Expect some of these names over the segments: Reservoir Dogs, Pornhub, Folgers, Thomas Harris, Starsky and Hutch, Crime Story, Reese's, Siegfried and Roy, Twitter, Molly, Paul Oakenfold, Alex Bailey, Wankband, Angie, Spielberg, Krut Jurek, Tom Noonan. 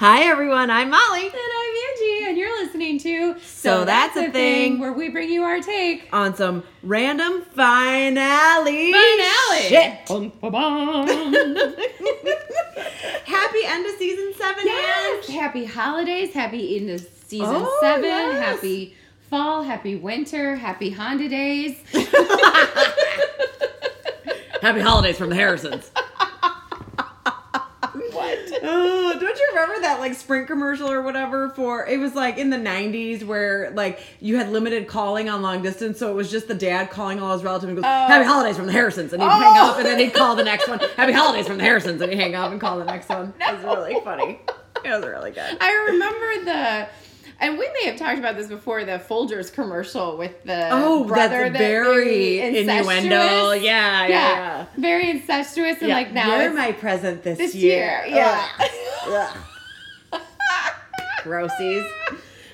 Hi, everyone. I'm Molly. And I'm Angie. And you're listening to So That's a Thing, where we bring you our take on some random finale shit. Bum, bum, bum. Happy end of season 7. Yes. Happy holidays. Happy end of season 7. Yes. Happy fall. Happy winter. Happy Honda days. Happy holidays from the Harrisons. Oh, don't you remember that like Sprint commercial or whatever for, it was like in the 90s where like you had limited calling on long distance, so it was just the dad calling all his relatives and goes, happy holidays from the Harrisons, and he'd hang up, and then he'd call the next one, happy holidays from the Harrisons, and he'd hang up and call the next one. No. It was really funny. It was really good. I remember and we may have talked about this before, the Folgers commercial with the brother that's very innuendo. Yeah. Very incestuous. And like now you're my present this year. Yeah. Grossies.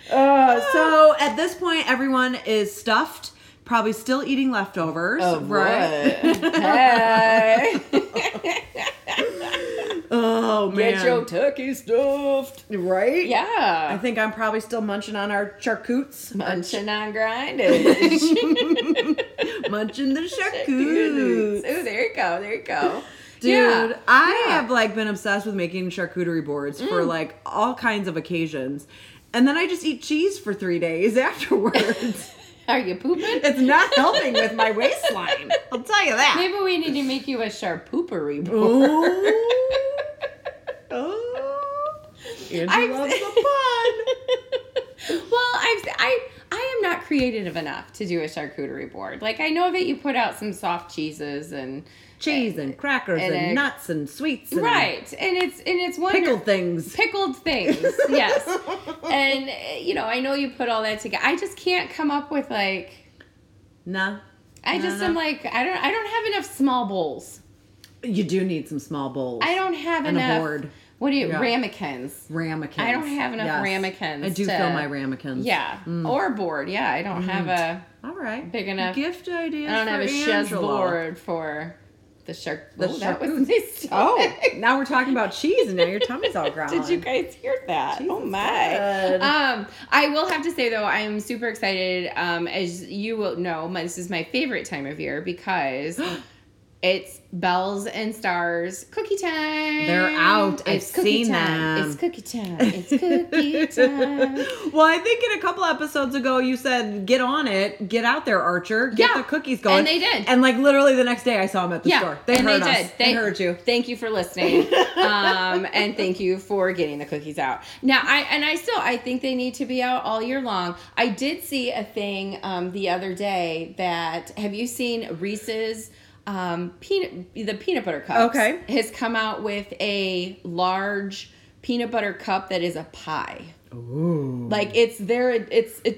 So at this point, everyone is stuffed, probably still eating leftovers. Oh, right. Hey. Oh, man. Get your turkey stuffed. Right? Yeah. I think I'm probably still munching on our charcutes. Munching on grindage. Munching the charcutes. Oh, there you go. Dude, yeah. I have like been obsessed with making charcuterie boards for like all kinds of occasions. And then I just eat cheese for 3 days afterwards. Are you pooping? It's not helping with my waistline. I'll tell you that. Maybe we need to make you a charcuterie board. Oh. Angie loves the pun. Well, I am not creative enough to do a charcuterie board. Like, I know that you put out some soft cheeses and... cheese and crackers and nuts and sweets. And right. And it's wonderful. Pickled things. Yes. And, you know, I know you put all that together. I just can't come up with, like... Nah. I am like, I don't have enough small bowls. You do need some small bowls. I don't have enough... a board. What do you... Yeah. Ramekins. I don't have enough ramekins. I do fill my ramekins. Yeah. Mm. Or a board. Yeah, I don't have a... All right. Big enough... gift ideas. I don't have a chef's board for... the shark. That was nice. Oh, now we're talking about cheese, and now your tummy's all growling. Did you guys hear that? Jesus, oh my! God. I will have to say though, I'm super excited. As you will know, this is my favorite time of year because it's bells and stars cookie time. They're out. I've seen them. It's cookie time. Well, I think in a couple episodes ago you said, get on it. Get out there, Archer. Get the cookies going. And they did. And like literally the next day I saw them at the store. They heard us. They heard you. Thank you for listening. And thank you for getting the cookies out. Now, I think they need to be out all year long. I did see a thing the other day that, have you seen Reese's? The peanut butter cups has come out with a large peanut butter cup that is a pie. Ooh. Like it's there.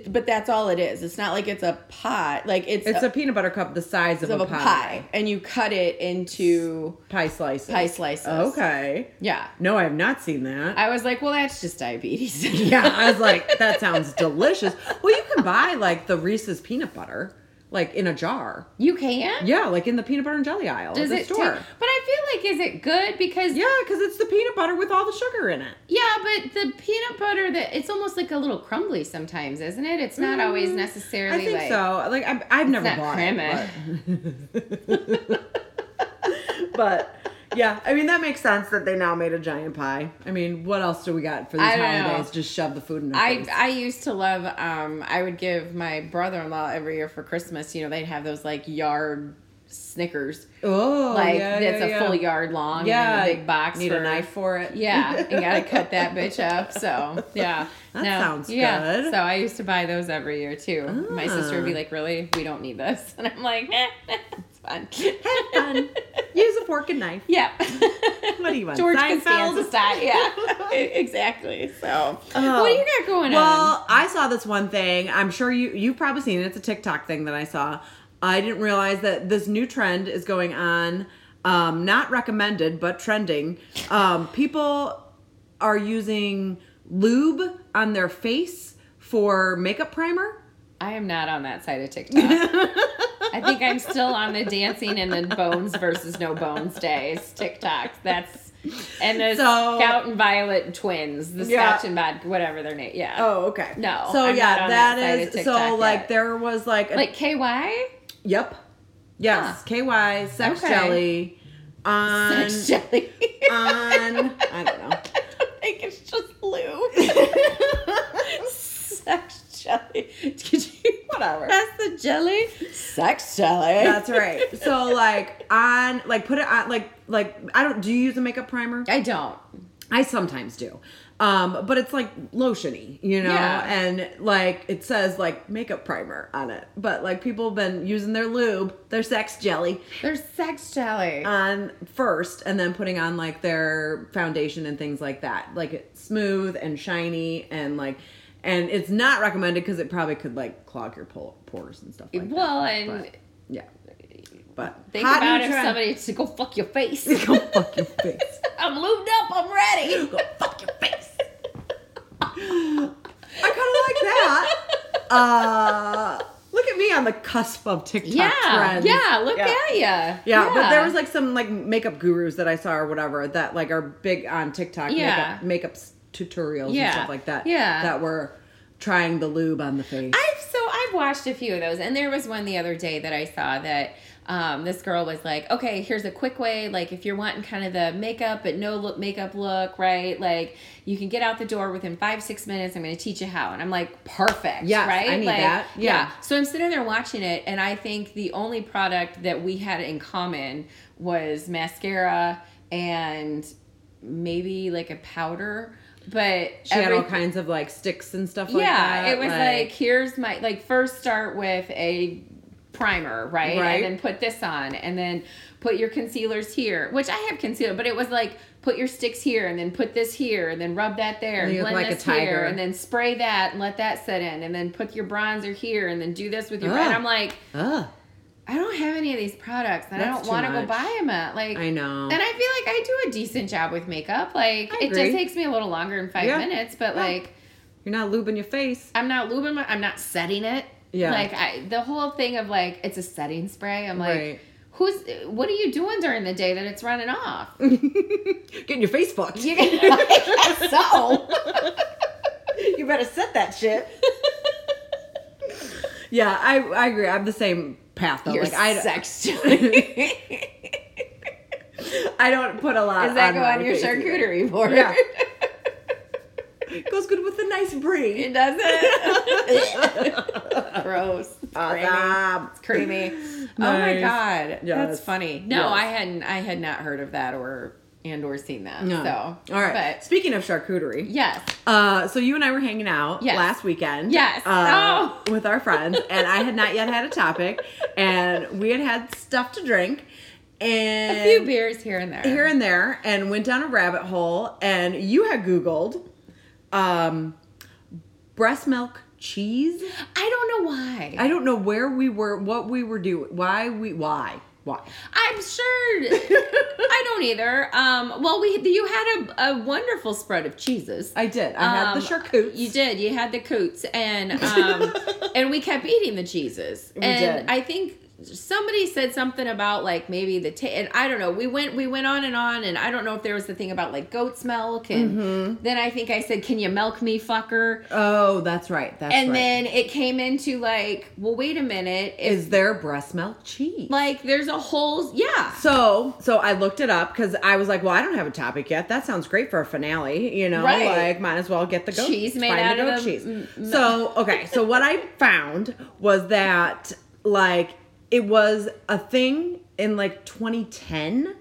But that's all it is. It's not like it's a pie. Like it's a peanut butter cup the size of a pie, and you cut it into pie slices. Okay. Yeah. No, I have not seen that. I was like, well, that's just diabetes. Yeah. I was like, that sounds delicious. Well, you can buy like the Reese's peanut butter. Like, in a jar. You can? Yeah, like in the peanut butter and jelly aisle at the store. But I feel like, is it good? Because... yeah, because it's the peanut butter with all the sugar in it. Yeah, but the peanut butter, it's almost like a little crumbly sometimes, isn't it? It's not always necessarily like... I think so. Like, I've never bought it. But... yeah, I mean, that makes sense that they now made a giant pie. I mean, what else do we got for these holidays? Know. Just shove the food in their face. I used to love, I would give my brother-in-law every year for Christmas, you know, they'd have those like yard Snickers. Oh, that's a full yard long. Yeah. And a big box. Need a knife for it. Yeah. You got to cut that bitch up. So, yeah. That sounds good. So I used to buy those every year too. Ah. My sister would be like, really? We don't need this. And I'm like, Have fun. Use a fork and knife. Yeah. What do you want? George Costanza style. Yeah. Exactly. So, what do you got going on? Well, I saw this one thing. I'm sure you've probably seen it. It's a TikTok thing that I saw. I didn't realize that this new trend is going on. Not recommended, but trending. People are using lube on their face for makeup primer. I am not on that side of TikTok. I think I'm still on the dancing in the bones versus no bones days TikTok. That's And the Scout and Violet twins, the Scotch and Vodka, whatever their name. Yeah. Oh, okay. No. So I'm not that is so like yet. There was like a, like KY. Yep. Yes. Huh. KY sex jelly. On sex jelly. On I don't know. I don't think it's just lube. Sex jelly. Whatever. That's the jelly. Sex jelly. That's right. So like on like put it on like I don't do you use a makeup primer? I don't. I sometimes do. But it's like lotion-y, you know? Yeah. And like it says like makeup primer on it. But like people have been using their lube, their sex jelly. Their sex jelly. On first and then putting on like their foundation and things like that. Like it's smooth and shiny and like and it's not recommended because it probably could like clog your pores and stuff like that. Well, and... yeah. But think about if somebody to go fuck your face. Go fuck your face. I'm lubed up. I'm ready. Go fuck your face. I kind of like that. Look at me on the cusp of TikTok trends. Yeah, look at you. Yeah, but there was like some like makeup gurus that I saw or whatever that like are big on TikTok makeup tutorials and stuff like that. Yeah. That were trying the lube on the face. I've watched a few of those, and there was one the other day that I saw that. This girl was like, okay, here's a quick way. Like if you're wanting kind of the makeup, but no look makeup look, right? Like you can get out the door within 5-6 minutes. I'm going to teach you how. And I'm like, perfect. Yeah. Right. I need like, that. Yeah. So I'm sitting there watching it. And I think the only product that we had in common was mascara and maybe like a powder. But she had all kinds of like sticks and stuff like that. Yeah. It was like, here's my, like first start with a primer, right? And then put this on, and then put your concealers here, which I have concealer, but it was like put your sticks here, and then put this here, and then rub that there, and blend like this here, and then spray that, and let that set in, and then put your bronzer here, and then do this with your. And I'm like, I don't have any of these products, and I don't want to go buy them at like. I know, and I feel like I do a decent job with makeup. Like it just takes me a little longer in 5 minutes, but like you're not lubing your face. I'm not lubing my. I'm not setting it. Yeah. Like, the whole thing of, like, it's a setting spray. I'm like, what are you doing during the day that it's running off? Getting your face fucked. You better set that shit. Yeah, I agree. I'm the same path, though. You're like, I don't put a lot on my face. Does that go on your charcuterie board? Yeah. Goes good with the nice brie. It doesn't. Gross. It's creamy. Nice. Oh my god. Yes. That's funny. No, yes. I had not heard of that or seen that. No. So all right. But speaking of charcuterie. Yes. So you and I were hanging out last weekend. Yes. With our friends, and I had not yet had a topic, and we had stuff to drink. And a few beers here and there. And went down a rabbit hole, and you had Googled breast milk cheese. I don't know why. I don't know where we were, what we were doing, why. I'm sure. I don't either. Well, you had a wonderful spread of cheeses. I did. I had the charcutes. You did. You had the coots, and and we kept eating the cheeses. We did. I think somebody said something about like maybe the and I don't know. We went on, and I don't know if there was the thing about like goat's milk, and then I think I said, "Can you milk me, fucker?" Oh, that's right. And then it came into like, well, wait a minute. Is there breast milk cheese? Like, there's a whole So I looked it up because I was like, well, I don't have a topic yet. That sounds great for a finale, you know? Right. Like, might as well get the goat cheese made out of cheese. So what I found was that like. It was a thing in, like, 2010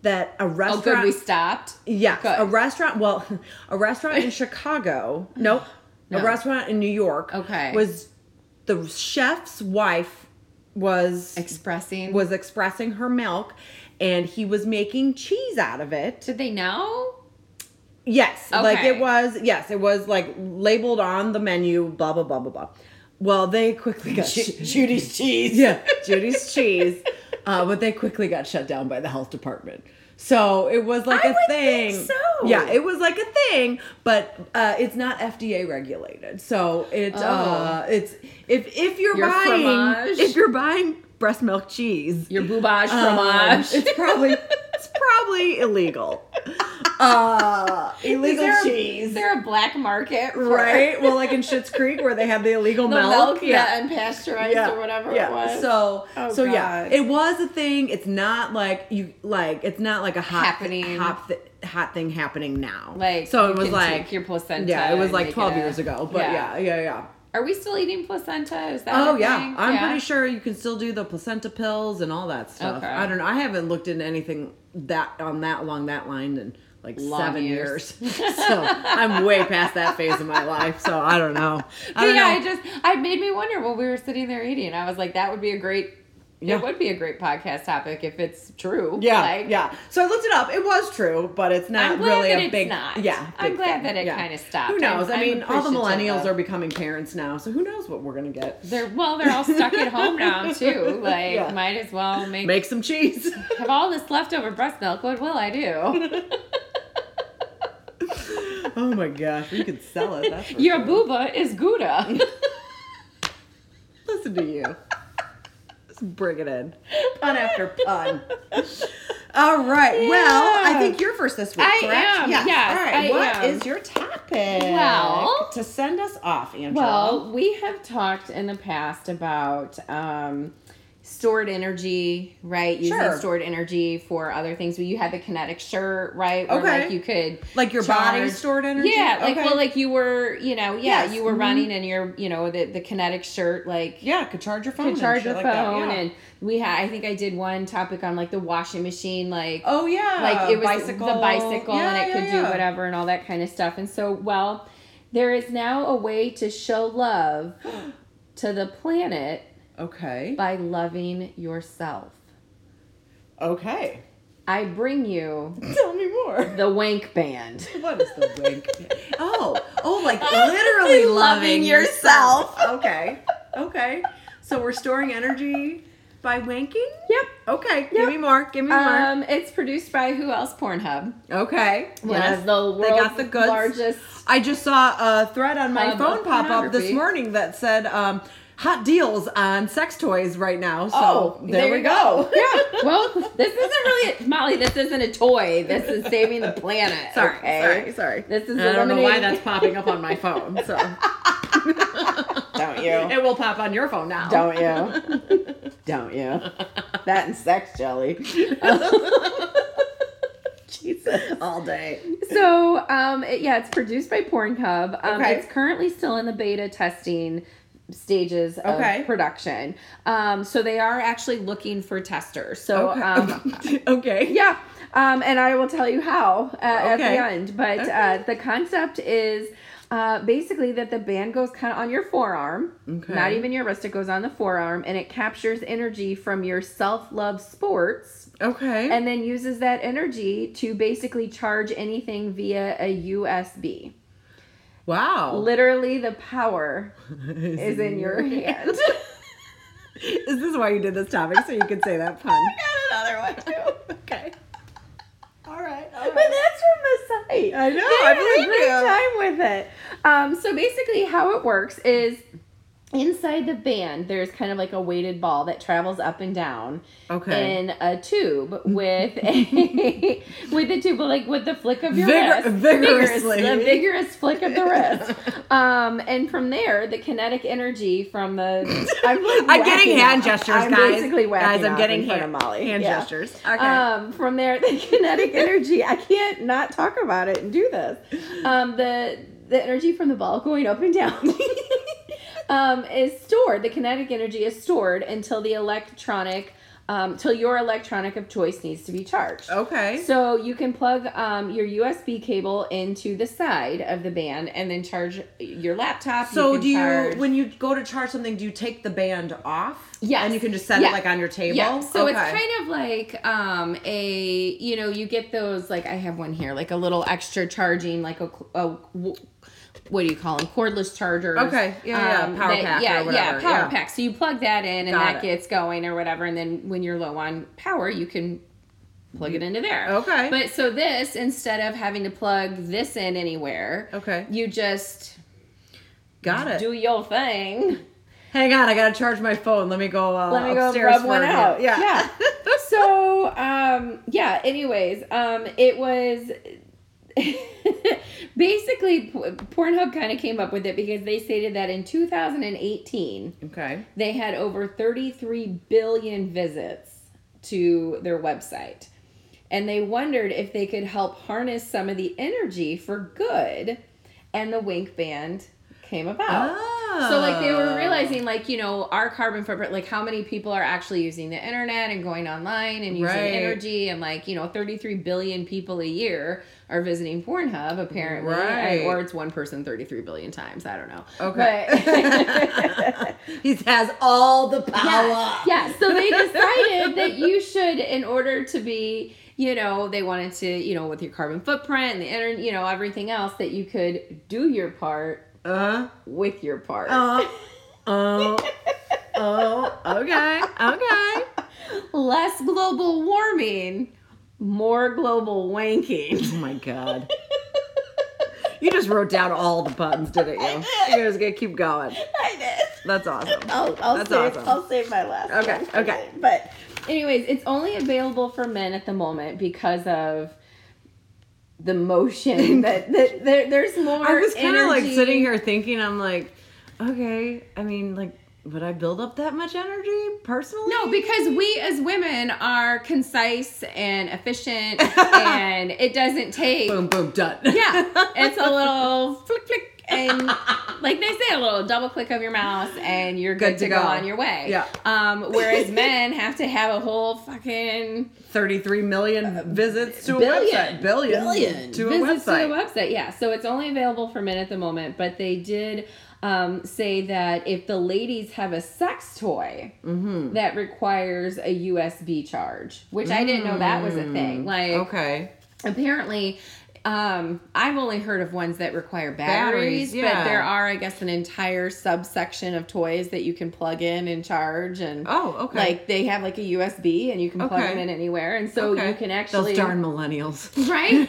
that a restaurant... Oh, good, we stopped? Yeah. Good. A restaurant in Chicago... A restaurant in New York... Okay. Was... The chef's wife was... Expressing her milk, and he was making cheese out of it. Did they know? Yes. Okay. Like, it was, like, labeled on the menu, blah, blah, blah, blah, blah. Well, they quickly got... Judy's cheese. Yeah, Judy's cheese. But they quickly got shut down by the health department. So it was like a thing. I think so. Yeah, it was like a thing, but it's not FDA regulated. So it's if you're buying... Fromage. If you're buying breast milk cheese... Your boobage fromage. It's probably It's probably illegal. Illegal cheese. Is there a black market? Right? Well, like in Schitt's Creek where they have the illegal milk. Yeah, and pasteurized or whatever it was. So, yeah, it was a thing. It's not like a hot thing happening now. Like, so it was like take your placenta. Yeah, it was like 12 years ago. But yeah. Are we still eating placenta? Is that a thing? I'm pretty sure you can still do the placenta pills and all that stuff. Okay. I don't know. I haven't looked into anything along that line in like long 7 years. So I'm way past that phase of my life. So I don't know. I made me wonder when we were sitting there eating. I was like, that would be a great. Yeah. It would be a great podcast topic if it's true. Yeah, So I looked it up. It was true, but it's not really a big... I'm glad that it kind of stopped. Who knows? I mean, all the millennials are becoming parents now, so who knows what we're going to get. They're all stuck at home now, too. Like, might as well make some cheese. Have all this leftover breast milk. What will I do? Oh, my gosh. You could sell it. That's for Your sure. booba is Gouda. Listen to you. Bring it in. Pun after pun. All right. Yeah. Well, I think you're first this week, correct? I am. Yes, all right. What is your topic? Well, to send us off, Angela. Well, we have talked in the past about stored energy, right? Using stored energy for other things. You had the kinetic shirt, right? Where, okay. Like you could your body stored energy. Yeah. Like you were, you were running and you're, the kinetic shirt, could charge your phone. And we had, I think I did one topic on the washing machine, it was the bicycle and it could do whatever and all that kind of stuff. And so, there is now a way to show love to the planet. Okay. By loving yourself. Okay. I bring you... Tell me more. The Wankband. What is the Wankband? Oh, literally loving yourself. Okay. So we're storing energy by wanking? Yep. Okay. Yep. Give me more. It's produced by who else? Pornhub. Okay. Yes. The world's largest... I just saw a thread on my phone pop up this morning that said... hot deals on sex toys right now. So there we go. Yeah. Well, this isn't really, Molly, this isn't a toy. This is saving the planet. Sorry. This is I don't know why that's popping up on my phone. So don't you? It will pop on your phone now. Don't you? That and sex jelly. Jesus. All day. So, it's produced by Pornhub. It's currently still in the beta testing stages of production. So they are actually looking for testers. So, Yeah. And I will tell you how at the end. But the concept is basically that the band goes kind of on your forearm, not even your wrist, it goes on the forearm, and it captures energy from your self-love sports. Okay. And then uses that energy to basically charge anything via a USB. Wow. Literally, the power is in your hand. Is this why you did this topic? So you could say that pun. I got another one, too. Okay. All right. But that's from the site. I know. I had a great time with it. So basically, how it works is inside the band, there's kind of like a weighted ball that travels up and down in a tube with a tube, with the flick of your wrist. Vigorously. The vigorous flick of the wrist. And from there, the kinetic energy from the... I'm getting hand gestures, guys. I'm basically whacking up in front of Molly. Hand gestures. Okay. From there, the kinetic energy... I can't not talk about it and do this. The energy from the ball going up and down... is stored. The kinetic energy is stored until till your electronic of choice needs to be charged. Okay. So you can plug your USB cable into the side of the band and then charge your laptop. So when you go to charge something, do you take the band off? Yes. And you can just set it on your table? Yeah. So it's kind of like you get those, I have one here, a little extra charging, a what do you call them? Cordless chargers. Okay. Yeah. Power pack. Yeah. Or whatever. Yeah. Power pack. So you plug that in and that gets going or whatever. And then when you're low on power, you can plug it into there. Okay. But so this, instead of having to plug this in anywhere, you just do your thing. Hang on, I gotta charge my phone. Let me go upstairs. Let me go rub one out. Yeah. So, yeah, anyways, it was... Basically, Pornhub kind of came up with it because they stated that in 2018, they had over 33 billion visits to their website. And they wondered if they could help harness some of the energy for good. And the Wankband came about. Oh. So, like, they were realizing, like, you know, our carbon footprint, like, how many people are actually using the internet and going online and using energy, and, like, you know, 33 billion people a year are visiting Pornhub, apparently. Right. Or it's one person 33 billion times. I don't know. Okay. But he has all the power. Yeah. So they decided that you should, in order to be, you know, they wanted to, you know, with your carbon footprint and the internet, you know, everything else, that you could do your part with your part. Okay. Less global warming, more global wanking. Oh my God. You just wrote down all the buttons, didn't you? I did. You're just gonna keep going. I did. That's awesome. That's awesome. I'll save my last. Okay. But anyways, it's only available for men at the moment because of the motion that there's more. I was kind of like sitting here thinking, I'm like, okay, I mean, like, would I build up that much energy personally? No, because we as women are concise and efficient, and it doesn't take boom, boom, done. Yeah, it's a little flick, flick, and like they say, a little double click of your mouse, and you're good to go on your way. Yeah. Whereas men have to have a whole fucking 33 million visits to a website. Billion to a visits website. To a website. Yeah. So it's only available for men at the moment, but they did. Say that if the ladies have a sex toy that requires a USB charge, which I didn't know that was a thing. Like, apparently, I've only heard of ones that require batteries, but there are, I guess, an entire subsection of toys that you can plug in and charge. And like they have like a USB, and you can plug them in anywhere, and so you can actually those darn millennials, right?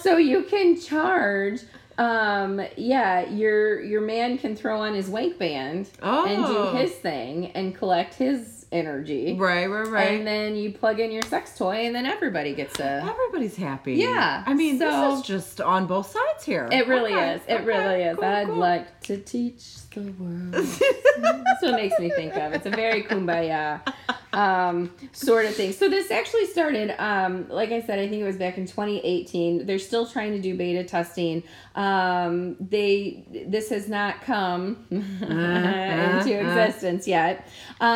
So you can charge. Yeah, your man can throw on his Wankband and do his thing and collect his energy. Right. And then you plug in your sex toy, and then everybody gets a... Everybody's happy. Yeah. I mean, so, this is just on both sides here. It really is. It really is. Cool, I'd like to teach the world. That's what it makes me think of. It's a very kumbaya sort of thing. So this actually started, like I said, I think it was back in 2018. They're still trying to do beta testing. This has not come into existence yet.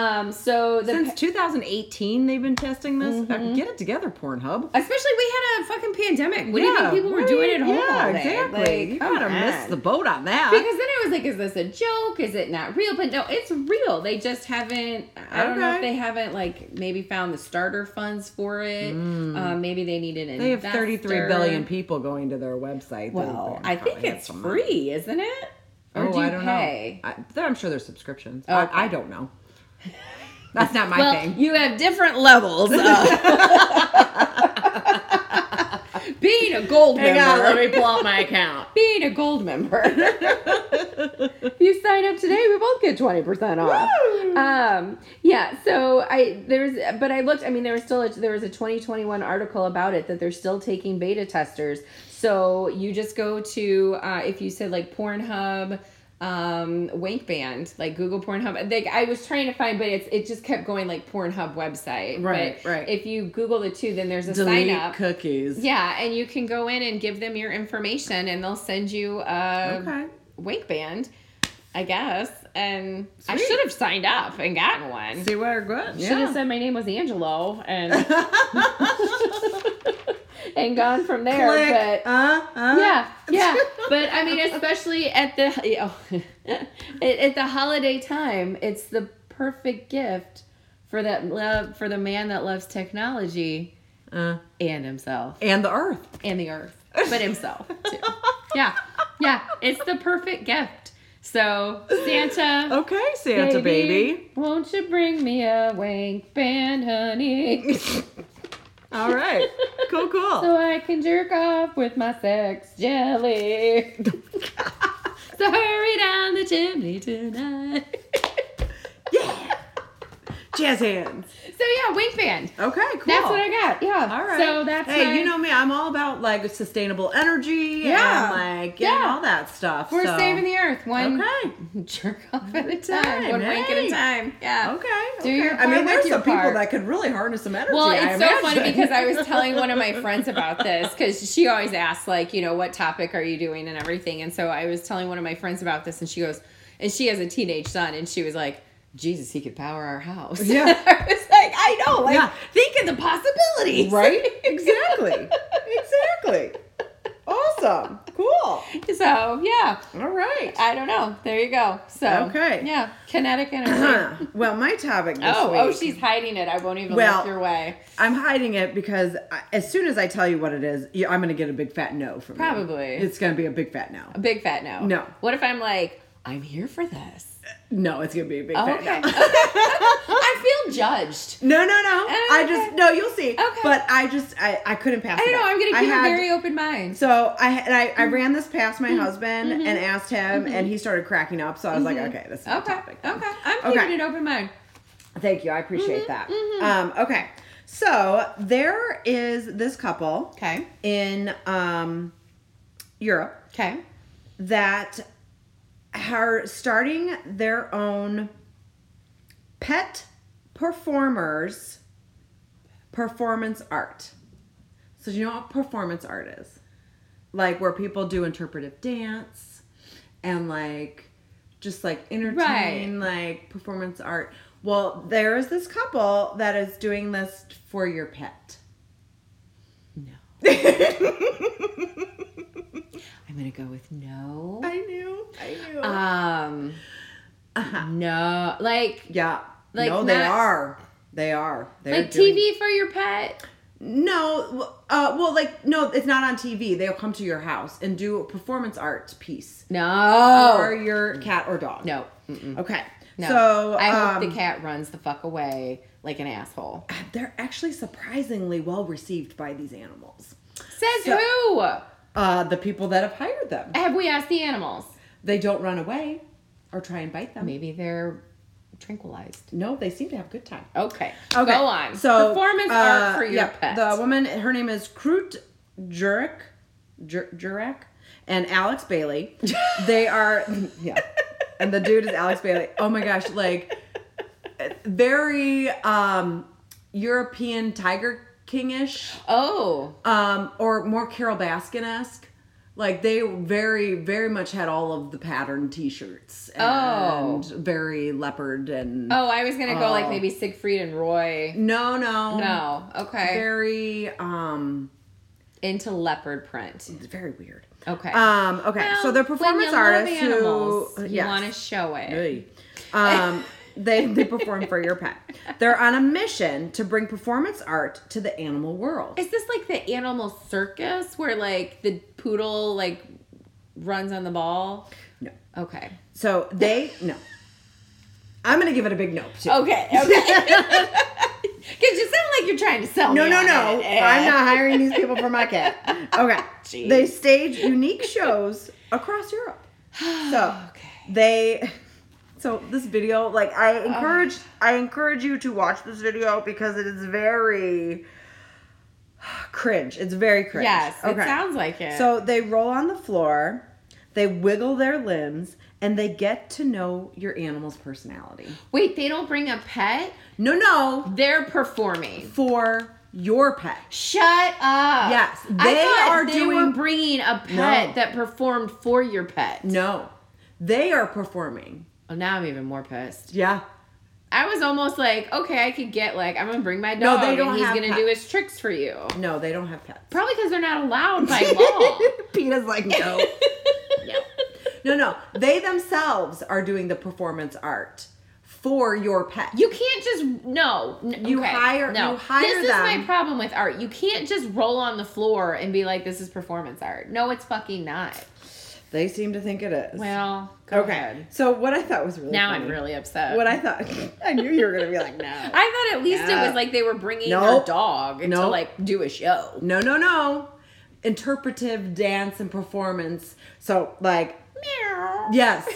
So since 2018, they've been testing this. Get it together, Pornhub. Especially we had a fucking pandemic. What do you think people were doing at home all day? Exactly. Like, you kind of missed the boat on that. Because then I was like, is this a joke? Is it not real? But no, it's real. They just haven't, I don't know if they haven't like maybe found the starter funds for it. Maybe they needed an investor. They have 33 billion people going to their website. Well, I think it's free, isn't it? Or do you pay? I don't know. I'm sure there's subscriptions. Okay. I don't know. That's not my thing. You have different levels of being a gold member. Hang on, let me pull out my account. Being a gold member. If you sign up today, we both get 20% off. Woo! Yeah, so I looked, I mean, there was a 2021 article about it that they're still taking beta testers. So you just go to, if you said like Pornhub, Wankband, like Google Pornhub. I was trying to find, but it just kept going like Pornhub website. Right, but if you Google the two, then there's a delete sign up. Cookies. Yeah, and you can go in and give them your information, and they'll send you Wankband, I guess. And sweet. I should have signed up and gotten one. See where it goes. Should have said my name was Angelo and and gone from there. Click. But yeah. But I mean, especially at the at the holiday time, it's the perfect gift for that love for the man that loves technology and himself and the earth but himself too. Yeah. It's the perfect gift. So, Santa. Okay, Santa baby. Won't you bring me a Wankband, honey? All right. Cool. So I can jerk off with my sex jelly. So hurry down the chimney tonight. Yeah. Jazz hands. So yeah, Wankband. Okay, cool. That's what I got. Yeah. All right. So that's you know me. I'm all about like sustainable energy and like all that stuff. We're saving the earth one jerk off at a time, one wank at a time. Yeah. Okay. Do your part. I mean, there's some people that could really harness some energy. Well, it's so funny because I was telling one of my friends about this because she always asks like, you know, what topic are you doing and everything. And so I was telling one of my friends about this, and she goes, and she has a teenage son, and she was like, Jesus, he could power our house. Yeah. I was like, I know. Like, think of the possibilities. Right? Exactly. Exactly. Awesome. Cool. So, yeah. All right. I don't know. There you go. So, okay. Yeah. Kinetic energy. Well, my topic this week. Oh, she's hiding it. I won't even look your way. I'm hiding it because as soon as I tell you what it is, I'm going to get a big fat no from you. Probably. It's going to be a big fat no. A big fat no. No. What if I'm like, I'm here for this? No, it's going to be a big thing. Okay. No. I feel judged. No. Okay. No, you'll see. Okay. But I couldn't pass it. I know, I'm going to keep a very open mind. So I ran this past my husband and asked him, and he started cracking up. So I was like, okay, this is a topic. Okay. I'm keeping an open mind. Thank you. I appreciate that. Okay. So there is this couple in Europe that are starting their own pet performers performance art. So do you know what performance art is? Like where people do interpretive dance and like just like entertain like performance art. Well, there is this couple that is doing this for your pet. No. I'm gonna go with no. I knew. No, like no, they are. They're like doing TV for your pet. No, no, it's not on TV. They'll come to your house and do a performance art piece. No, for your cat or dog. No. Mm-mm. Okay. No. So I hope the cat runs the fuck away like an asshole. They're actually surprisingly well received by these animals. Says who? The people that have hired them. Have we asked the animals? They don't run away or try and bite them. Maybe they're tranquilized. No, they seem to have a good time. Okay. Go on. So, performance art for your pet. The woman, her name is Krut Jurek, and Alex Bailey. They are, and the dude is Alex Bailey. Oh my gosh, like, very European tiger Kingish. Oh. Or more Carol Baskin-esque. Like they very, very much had all of the patterned t-shirts. And very leopard and... Oh, I was going to go like maybe Siegfried and Roy. No. No. Okay. Very... into leopard print. It's very weird. Okay. Okay. Well, so they're performance artists who... You want to show it. Really. They perform for your pet. They're on a mission to bring performance art to the animal world. Is this like the animal circus where like the poodle like runs on the ball? No. Okay. So they I'm gonna give it a big nope too. Okay. Because you sound like you're trying to sell me. No. I'm not hiring these people for my cat. Okay. Jeez. They stage unique shows across Europe. So So this video, like I encourage you to watch this video because it is very cringe. It's very cringe. Yes, it sounds like it. So they roll on the floor, they wiggle their limbs, and they get to know your animal's personality. Wait, they don't bring a pet? No. They're performing for your pet. Shut up. Yes, they were bringing a pet that performed for your pet. No, they are performing. Oh, now I'm even more pissed. Yeah. I was almost like, okay, I could get like, I'm going to bring my dog and he's going to do his tricks for you. No, they don't have pets. Probably because they're not allowed by law. Peta's like, no. No. They themselves are doing the performance art for your pet. You can't just, you hire them. This is my problem with art. You can't just roll on the floor and be like, this is performance art. No, it's fucking not. They seem to think it is. Well, go ahead. So what I thought was really funny. I'm really upset. What I thought, I knew you were going to be like, no. I thought at least it was like they were bringing their dog to like do a show. No. Interpretive dance and performance. So like, meow. Yes.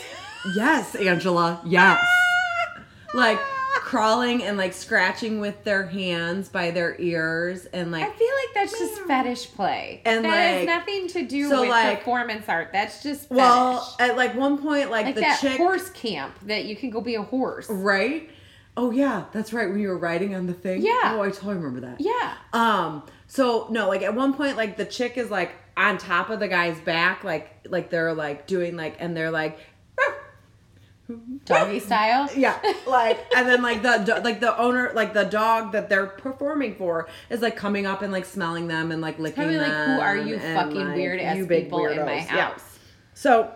Yes, Angela. Yes. Like crawling and like scratching with their hands by their ears and like. I feel like that's just fetish play. And that has nothing to do with performance art. That's just fetish. Well, at like one point, like the that chick horse camp that you can go be a horse, right? Oh yeah, that's right. When you were riding on the thing. Yeah. Oh, I totally remember that. Yeah. So no, like at one point, like the chick is like on top of the guy's back, like they're like doing like, and they're like. Doggy style? Yeah. Like, and then like the owner, like the dog that they're performing for is like coming up and like smelling them and like licking them. It's probably like, who are you fucking like, weird ass people weirdos. In my house? Yeah. So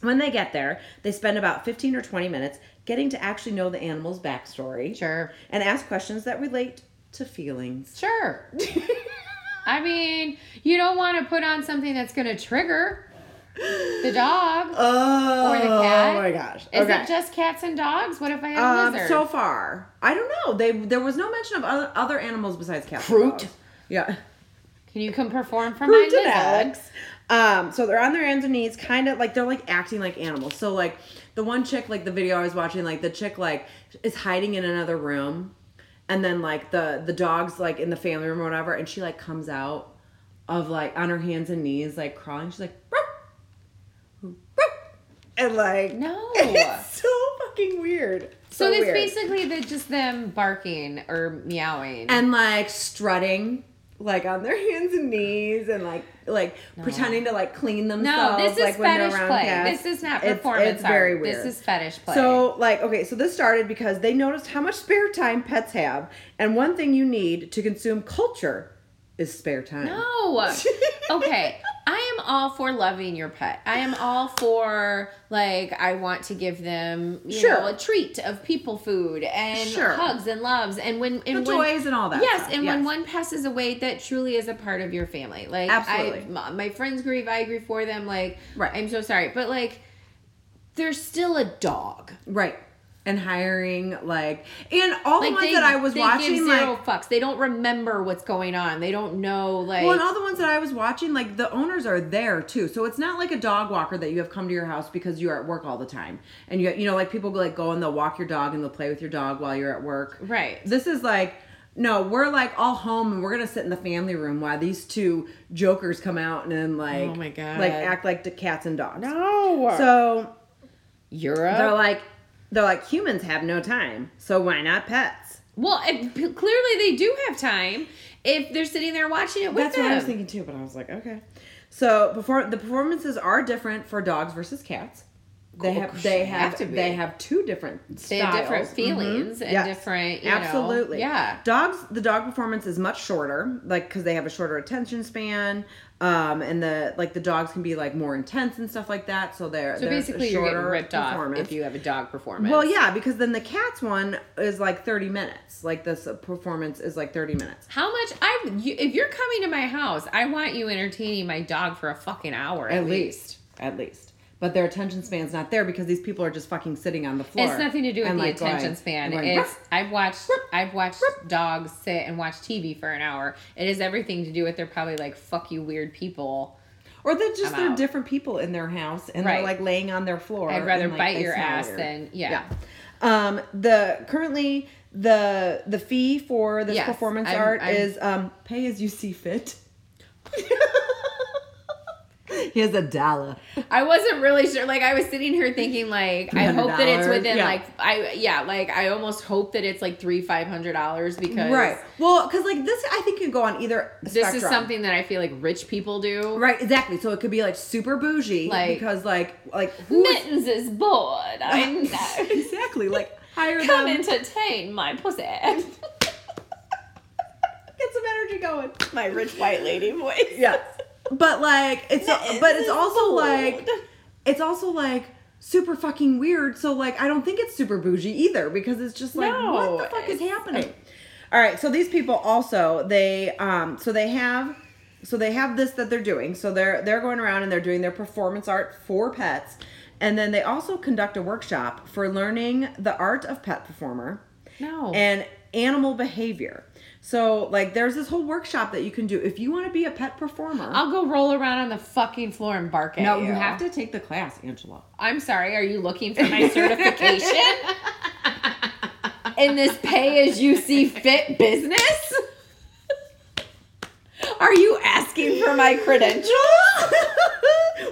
when they get there, they spend about 15 or 20 minutes getting to actually know the animal's backstory. Sure. And ask questions that relate to feelings. Sure. I mean, you don't want to put on something that's going to trigger the dog or the cat. Oh my gosh. Okay. Is it just cats and dogs? What if I had a lizard? So far, I don't know. There was no mention of other animals besides cats and dogs. Yeah. Can you come perform for my lizard? Alex. So they're on their hands and knees, kind of like they're like acting like animals. So like the one chick, like the video I was watching, like the chick like is hiding in another room and then like the dog's like in the family room or whatever and she like comes out of like on her hands and knees like crawling. She's like, and like, no, it's so fucking weird. So it's basically just them barking or meowing and like strutting, like on their hands and knees, and like pretending to like clean themselves. No, this is like fetish play. Cats. This is not performance art. It's very weird. This is fetish play. So like, okay, so this started because they noticed how much spare time pets have, and one thing you need to consume culture is spare time. No, okay. I am all for loving your pet. I am all for, like, I want to give them, you know, a treat of people food and hugs and loves. And toys and all that. Yes, stuff. And when one passes away, that truly is a part of your family. Like, absolutely. My friends grieve. I grieve for them. Like, right. I'm so sorry. But, like, they're still a dog. Right. And hiring, like, and all the ones that I was watching, give zero fucks. They don't remember what's going on. They don't know, like. Well, and all the ones that I was watching, like, the owners are there, too. So it's not like a dog walker that you have come to your house because you're at work all the time. And, you know, like, people, like, go and they'll walk your dog and they'll play with your dog while you're at work. Right. This is, like, no, we're, like, all home and we're going to sit in the family room while these two jokers come out and then, like. Oh, my God. Like, act like the cats and dogs. No. So. Europe. They're like, humans have no time, so why not pets? Well, clearly they do have time if they're sitting there watching it with them. That's what I was thinking too, but I was like, okay. So the performances are different for dogs versus cats. They have two different styles. They have different feelings and different, absolutely. Know, yeah. The dog performance is much shorter, like, because they have a shorter attention span, and the dogs can be, like, more intense and stuff like that, so they're basically a shorter you're getting ripped off if you have a dog performance. Well, yeah, because then the cat's one is, like, 30 minutes. Like, this performance is, like, 30 minutes. How much, if you're coming to my house, I want you entertaining my dog for a fucking hour at least. But their attention span's not there because these people are just fucking sitting on the floor. It's nothing to do with the attention span. I've watched dogs sit and watch TV for an hour. It is everything to do with they're probably like, fuck you weird people. Or they're different people in their house and they're like laying on their floor. I'd rather bite your ass than, yeah. Currently, the fee for this performance art is pay as you see fit. Here's $1. I wasn't really sure. Like, I was sitting here thinking, like, I hope that it's within, I almost hope that it's, like, $500 because. Right. Well, because, like, this, I think, can go on either spectrum. This is something that I feel like rich people do. Right, exactly. So it could be, like, super bougie. Like, because, like who Mittens is bored. I know. Exactly. Like, hire them. Come entertain my pussy. Get some energy going. My rich white lady voice. Yes. But like it's also like super fucking weird. So like I don't think it's super bougie either because it's just like what the fuck is happening? All right, so these people also they have this that they're doing. So they're going around and they're doing their performance art for pets, and then they also conduct a workshop for learning the art of pet performer. No. And animal behavior. So, like, there's this whole workshop that you can do. If you want to be a pet performer. I'll go roll around on the fucking floor and bark at you. No, you have to take the class, Angela. I'm sorry. Are you looking for my certification? in this pay-as-you-see-fit business? Are you asking for my credentials?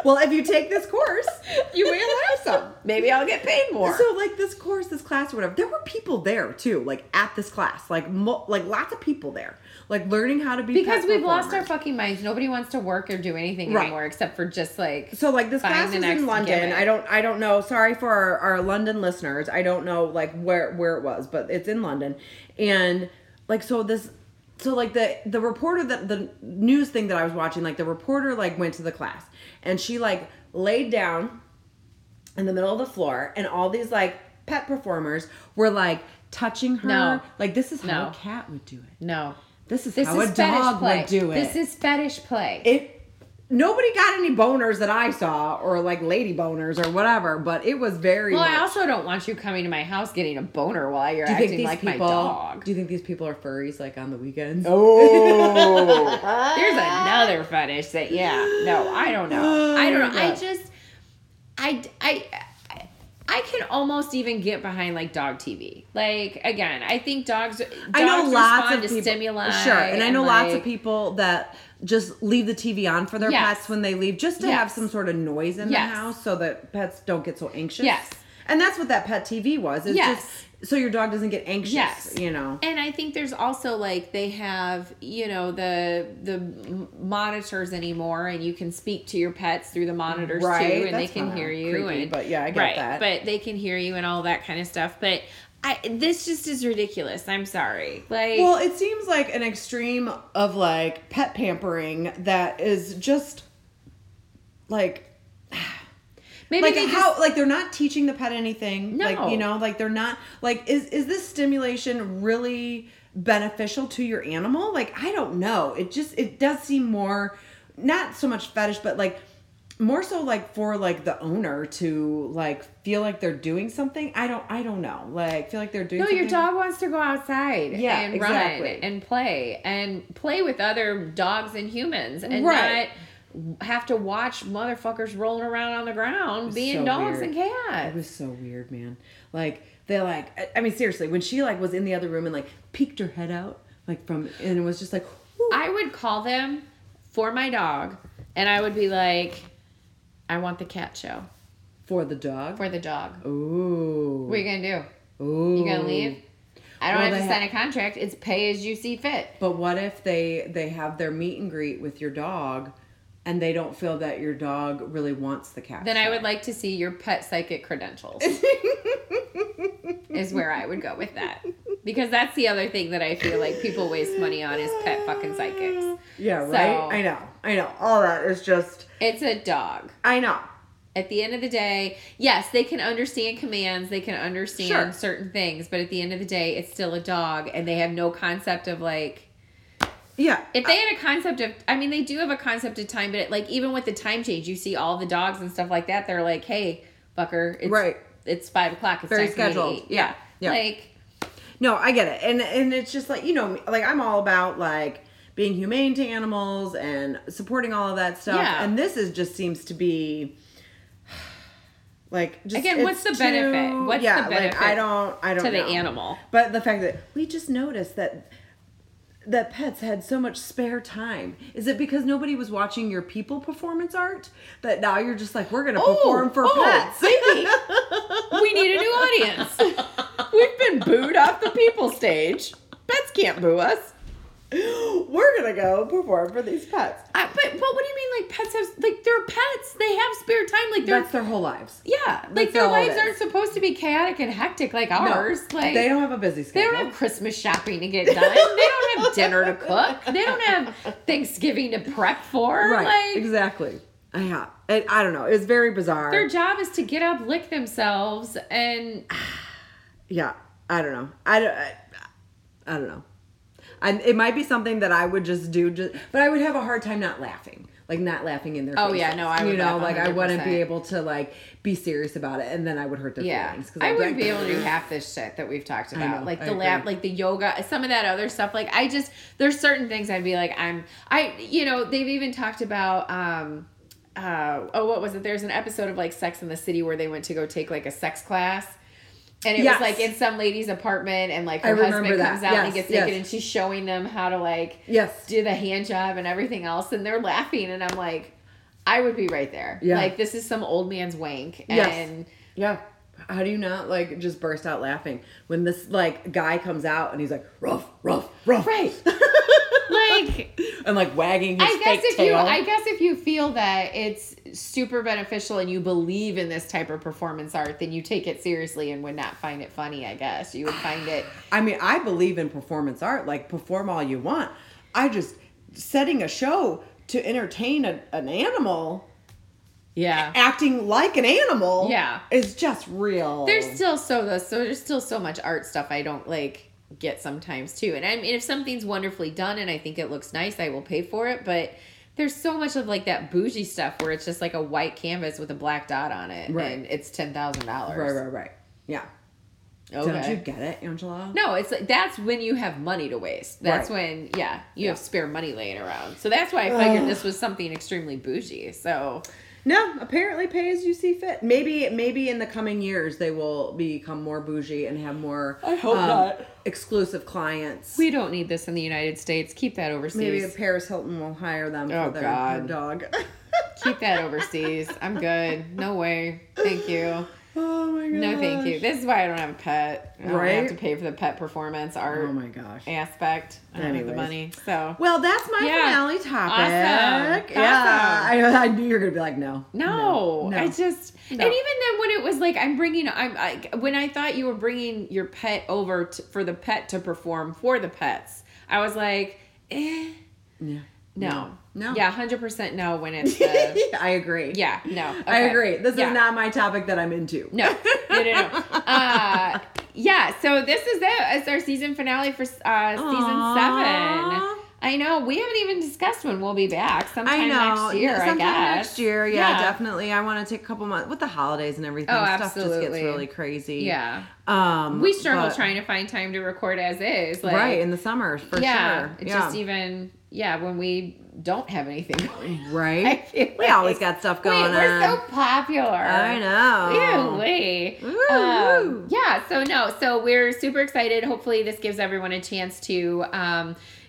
Well, if you take this course, you will have some. Maybe I'll get paid more. So, like, this class or whatever, there were people there, too, like, at this class. Like lots of people there. Like, learning how to be because we've lost our fucking minds. Nobody wants to work or do anything anymore except for just, like, so, like, this class was in London. I don't know. Sorry for our London listeners. I don't know, like, where it was, but it's in London. And, like, so this... So, like, the reporter, the news thing that I was watching, like, the reporter, like, went to the class. And she, like, laid down in the middle of the floor. And all these, like, pet performers were, like, touching her. No. Like, this is how a cat would do it. No. This is how a dog would do it. This is fetish play. Nobody got any boners that I saw, or, like, lady boners or whatever. But it was very much. I also don't want you coming to my house getting a boner while you're acting like my dog. Do you think these people are furries, like, on the weekends? Oh. There's another fetish that, I don't know. I can almost even get behind, like, dog TV. Like, again, I think dogs respond to stimuli. Sure, and I know lots of people that just leave the TV on for their pets when they leave, just to have some sort of noise in the house so that pets don't get so anxious. Yes. And that's what that pet TV was. It's just so your dog doesn't get anxious, you know. And I think there's also, like, they have, you know, the monitors anymore, and you can speak to your pets through the monitors, too, and that's they can hear you. Creepy, and, but, yeah, I get that. But they can hear you and all that kind of stuff. But this just is ridiculous. I'm sorry. Like, well, it seems like an extreme of, like, pet pampering that is just, like... Maybe like they're not teaching the pet anything. No. Like, you know, like they're not like is this stimulation really beneficial to your animal? Like, I don't know. It does seem more not so much fetish, but like more so like for like the owner to like feel like they're doing something. I don't know. Like feel like they're doing something. No, your dog wants to go outside and run and play with other dogs and humans and not have to watch motherfuckers rolling around on the ground being so dogs weird. And cats. It was so weird, man. Like, they're like, I mean, seriously, when she like was in the other room and like peeked her head out, like from, and it was just like, whoo. I would call them for my dog and I would be like, I want the cat show. For the dog? For the dog. Ooh. What are you going to do? Ooh. You going to leave? I don't have to sign a contract. It's pay as you see fit. But what if they have their meet and greet with your dog and they don't feel that your dog really wants the cat. Then I would like to see your pet psychic credentials. Is where I would go with that. Because that's the other thing that I feel like people waste money on is pet fucking psychics. Yeah, right? So, I know. All that is just... It's a dog. I know. At the end of the day, yes, they can understand commands. They can understand certain things. But at the end of the day, it's still a dog. And they have no concept of like... Yeah. If they had a concept of... I mean, they do have a concept of time, but, it, like, even with the time change, you see all the dogs and stuff like that. They're like, hey, fucker, it's 5 o'clock. It's very scheduled. Yeah. Like... No, I get it. And it's just like, you know, like, I'm all about, like, being humane to animals and supporting all of that stuff. Yeah. And this is just seems to be... Like, just, again, what's the benefit? What's the benefit like, I don't to know. The animal? But the fact that we just noticed that pets had so much spare time. Is it because nobody was watching your people performance art that now you're just like, we're going to perform for pets? Baby. We need a new audience. We've been booed off the people stage. Pets can't boo us. We're going to go perform for these pets. But what do you mean, like, pets have, like, they're pets. They have spare time. Like, that's their whole lives. Yeah. Like, their lives aren't supposed to be chaotic and hectic like ours. No, like, they don't have a busy schedule. They don't have Christmas shopping to get done. They don't have dinner to cook. They don't have Thanksgiving to prep for. Right. Like, exactly. Yeah. I don't know. It's very bizarre. Their job is to get up, lick themselves, and... Yeah. I don't know. I don't know. It might be something that I would just do, but I would have a hard time not laughing. Like, not laughing in their faces. Oh, yeah, no, I would laugh 100%. Like, I wouldn't be able to, like, be serious about it, and then I would hurt their feelings. I wouldn't be able to do half this shit that we've talked about. Like, the yoga, some of that other stuff. Like, I just, there's certain things I'd be like, you know, they've even talked about, what was it? There's an episode of, like, Sex and the City where they went to go take, like, a sex class. And it was, like, in some lady's apartment, and, like, her husband comes out and he gets naked, and she's showing them how to, like, do the hand job and everything else, and they're laughing, and I'm like, I would be right there. Yeah. Like, this is some old man's wank. And yeah. How do you not, like, just burst out laughing when this, like, guy comes out and he's like, rough, rough, rough. Right. Like, and, like, wagging his fake tail. I guess if you feel that it's super beneficial and you believe in this type of performance art, then you take it seriously and would not find it funny, I guess. You would find it... I mean, I believe in performance art. Like, perform all you want. I just... Setting a show to entertain an animal... Yeah. Acting like an animal is just real. There's still so much art stuff I don't like get sometimes too. And I mean, if something's wonderfully done and I think it looks nice, I will pay for it, but there's so much of like that bougie stuff where it's just like a white canvas with a black dot on it and it's $10,000. Right. Yeah. Okay. Don't you get it, Angela? No, it's like that's when you have money to waste. That's when, you have spare money laying around. So that's why I figured this was something extremely bougie. So no, apparently pay as you see fit. Maybe in the coming years they will become more bougie and have more exclusive clients. We don't need this in the United States. Keep that overseas. Maybe Paris Hilton will hire them for their dog. Keep that overseas. I'm good. No way. Thank you. Oh my gosh. No, thank you. This is why I don't have a pet. I have to pay for the pet performance art aspect. I don't need the money. So that's my finale topic. Awesome. Yeah. Awesome. I knew you were going to be like, no. I just... No. And even then when it was like, when I thought you were bringing your pet over for the pet to perform for the pets, I was like, eh. Yeah. No. Yeah, 100% no when it's the... I agree. Yeah, no. Okay. I agree. This is not my topic that I'm into. No. So this is it. It's our season finale for season 7. I know. We haven't even discussed when we'll be back. Sometime next year, I guess. Yeah, definitely. I want to take a couple months. With the holidays and everything, stuff just gets really crazy. Yeah. We struggle trying to find time to record as is. Like, right, in the summer, for sure. It's just even... Yeah, when we don't have anything going on. Right? We always got stuff going on. We're so popular. I know. So we're super excited. Hopefully this gives everyone a chance to,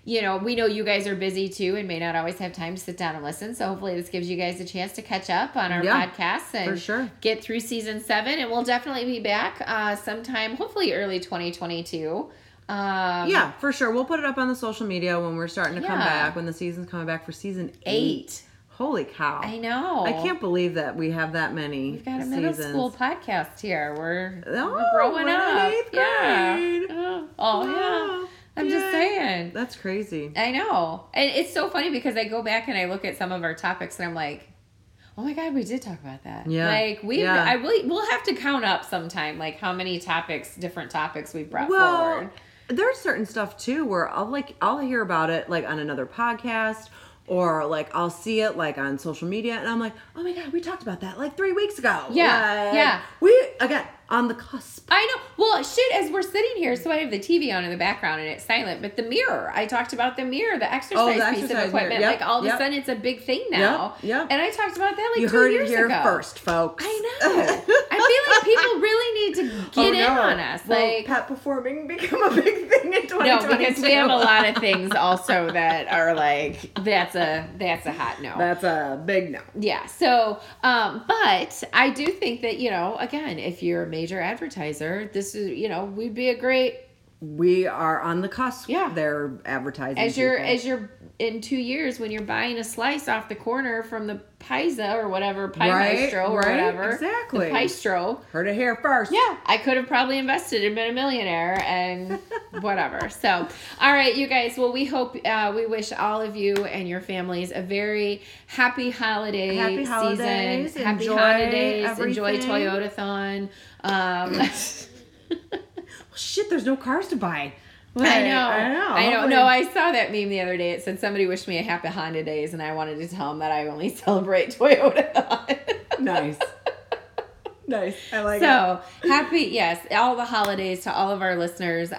we know you guys are busy too and may not always have time to sit down and listen. So hopefully this gives you guys a chance to catch up on our podcasts and get through season 7. And we'll definitely be back sometime, hopefully early 2022. For sure. We'll put it up on the social media when we're starting to come back, when the season's coming back for season 8. Holy cow. I know. I can't believe that we have that many. We've got a middle school podcast here. We're growing up. In 8th grade. Yeah. Oh, yeah. I'm just saying. That's crazy. I know. And it's so funny because I go back and I look at some of our topics and I'm like, oh my God, we did talk about that. Yeah. Like we'll have to count up sometime, like how many different topics we've brought forward. There's certain stuff too where I'll hear about it like on another podcast or like I'll see it like on social media and I'm like, oh my God, we talked about that like 3 weeks ago. Yeah. Like, yeah. We again on the cusp. I know. Well, shit, as we're sitting here, so I have the TV on in the background and it's silent, but the mirror, I talked about the mirror, the exercise piece of equipment. Yep, like all of a sudden it's a big thing now. Yeah. Yep. And I talked about that like 2 years ago. You heard it here first, folks. I know. I feel like people really need to get in on us. Will pet performing become a big thing in 2022? No, because we have a lot of things also that are like, that's a hot no. That's a big no. Yeah. So, but I do think that, again, if you're major advertiser, this is we'd be a great. We are on the cusp. Yeah, they're advertising. As you're in 2 years when you're buying a slice off the corner from the Paisa or whatever Maestro or whatever exactly the Paistro. Heard it here first. Yeah, I could have probably invested and been a millionaire and whatever. So, all right, you guys. Well, we hope we wish all of you and your families a very happy holiday season. Happy holidays. Everything. Enjoy Toyotathon. Well, shit, there's no cars to buy. Like, I know. No, I saw that meme the other day. It said somebody wished me a happy Honda days, and I wanted to tell them that I only celebrate Toyota. Nice. I like it. So, all the holidays to all of our listeners.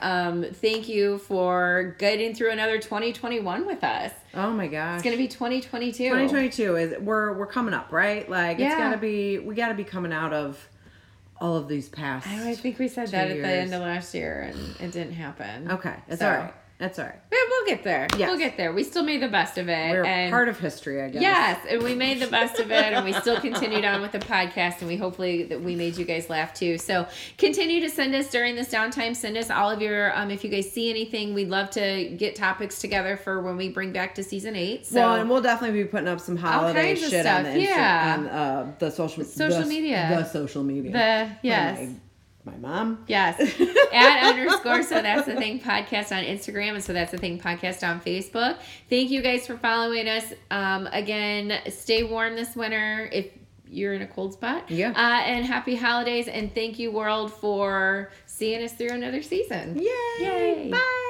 Thank you for getting through another 2021 with us. Oh my gosh. It's going to be 2022. 2022 is we're coming up, right? Like it's got to be we got to be coming out of all of these past. I think we said that at the end of last year, and it didn't happen. Okay, that's all right. That's all right. We'll get there. Yes. We'll get there. We still made the best of it. We're part of history, I guess. Yes, and we made the best of it, and we still continued on with the podcast, and we hopefully that we made you guys laugh, too. So continue to send us during this downtime. Send us all of your, if you guys see anything, we'd love to get topics together for when we bring back to season 8. So. Well, and we'll definitely be putting up some holiday shit stuff. On the Instagram, on the social media. The social media. My mom. Yes. @ So That's the Thing Podcast on Instagram, and So That's the Thing Podcast on Facebook. Thank you guys for following us. Again, stay warm this winter if you're in a cold spot. Yeah. And happy holidays. And thank you, world, for seeing us through another season. Yay. Bye.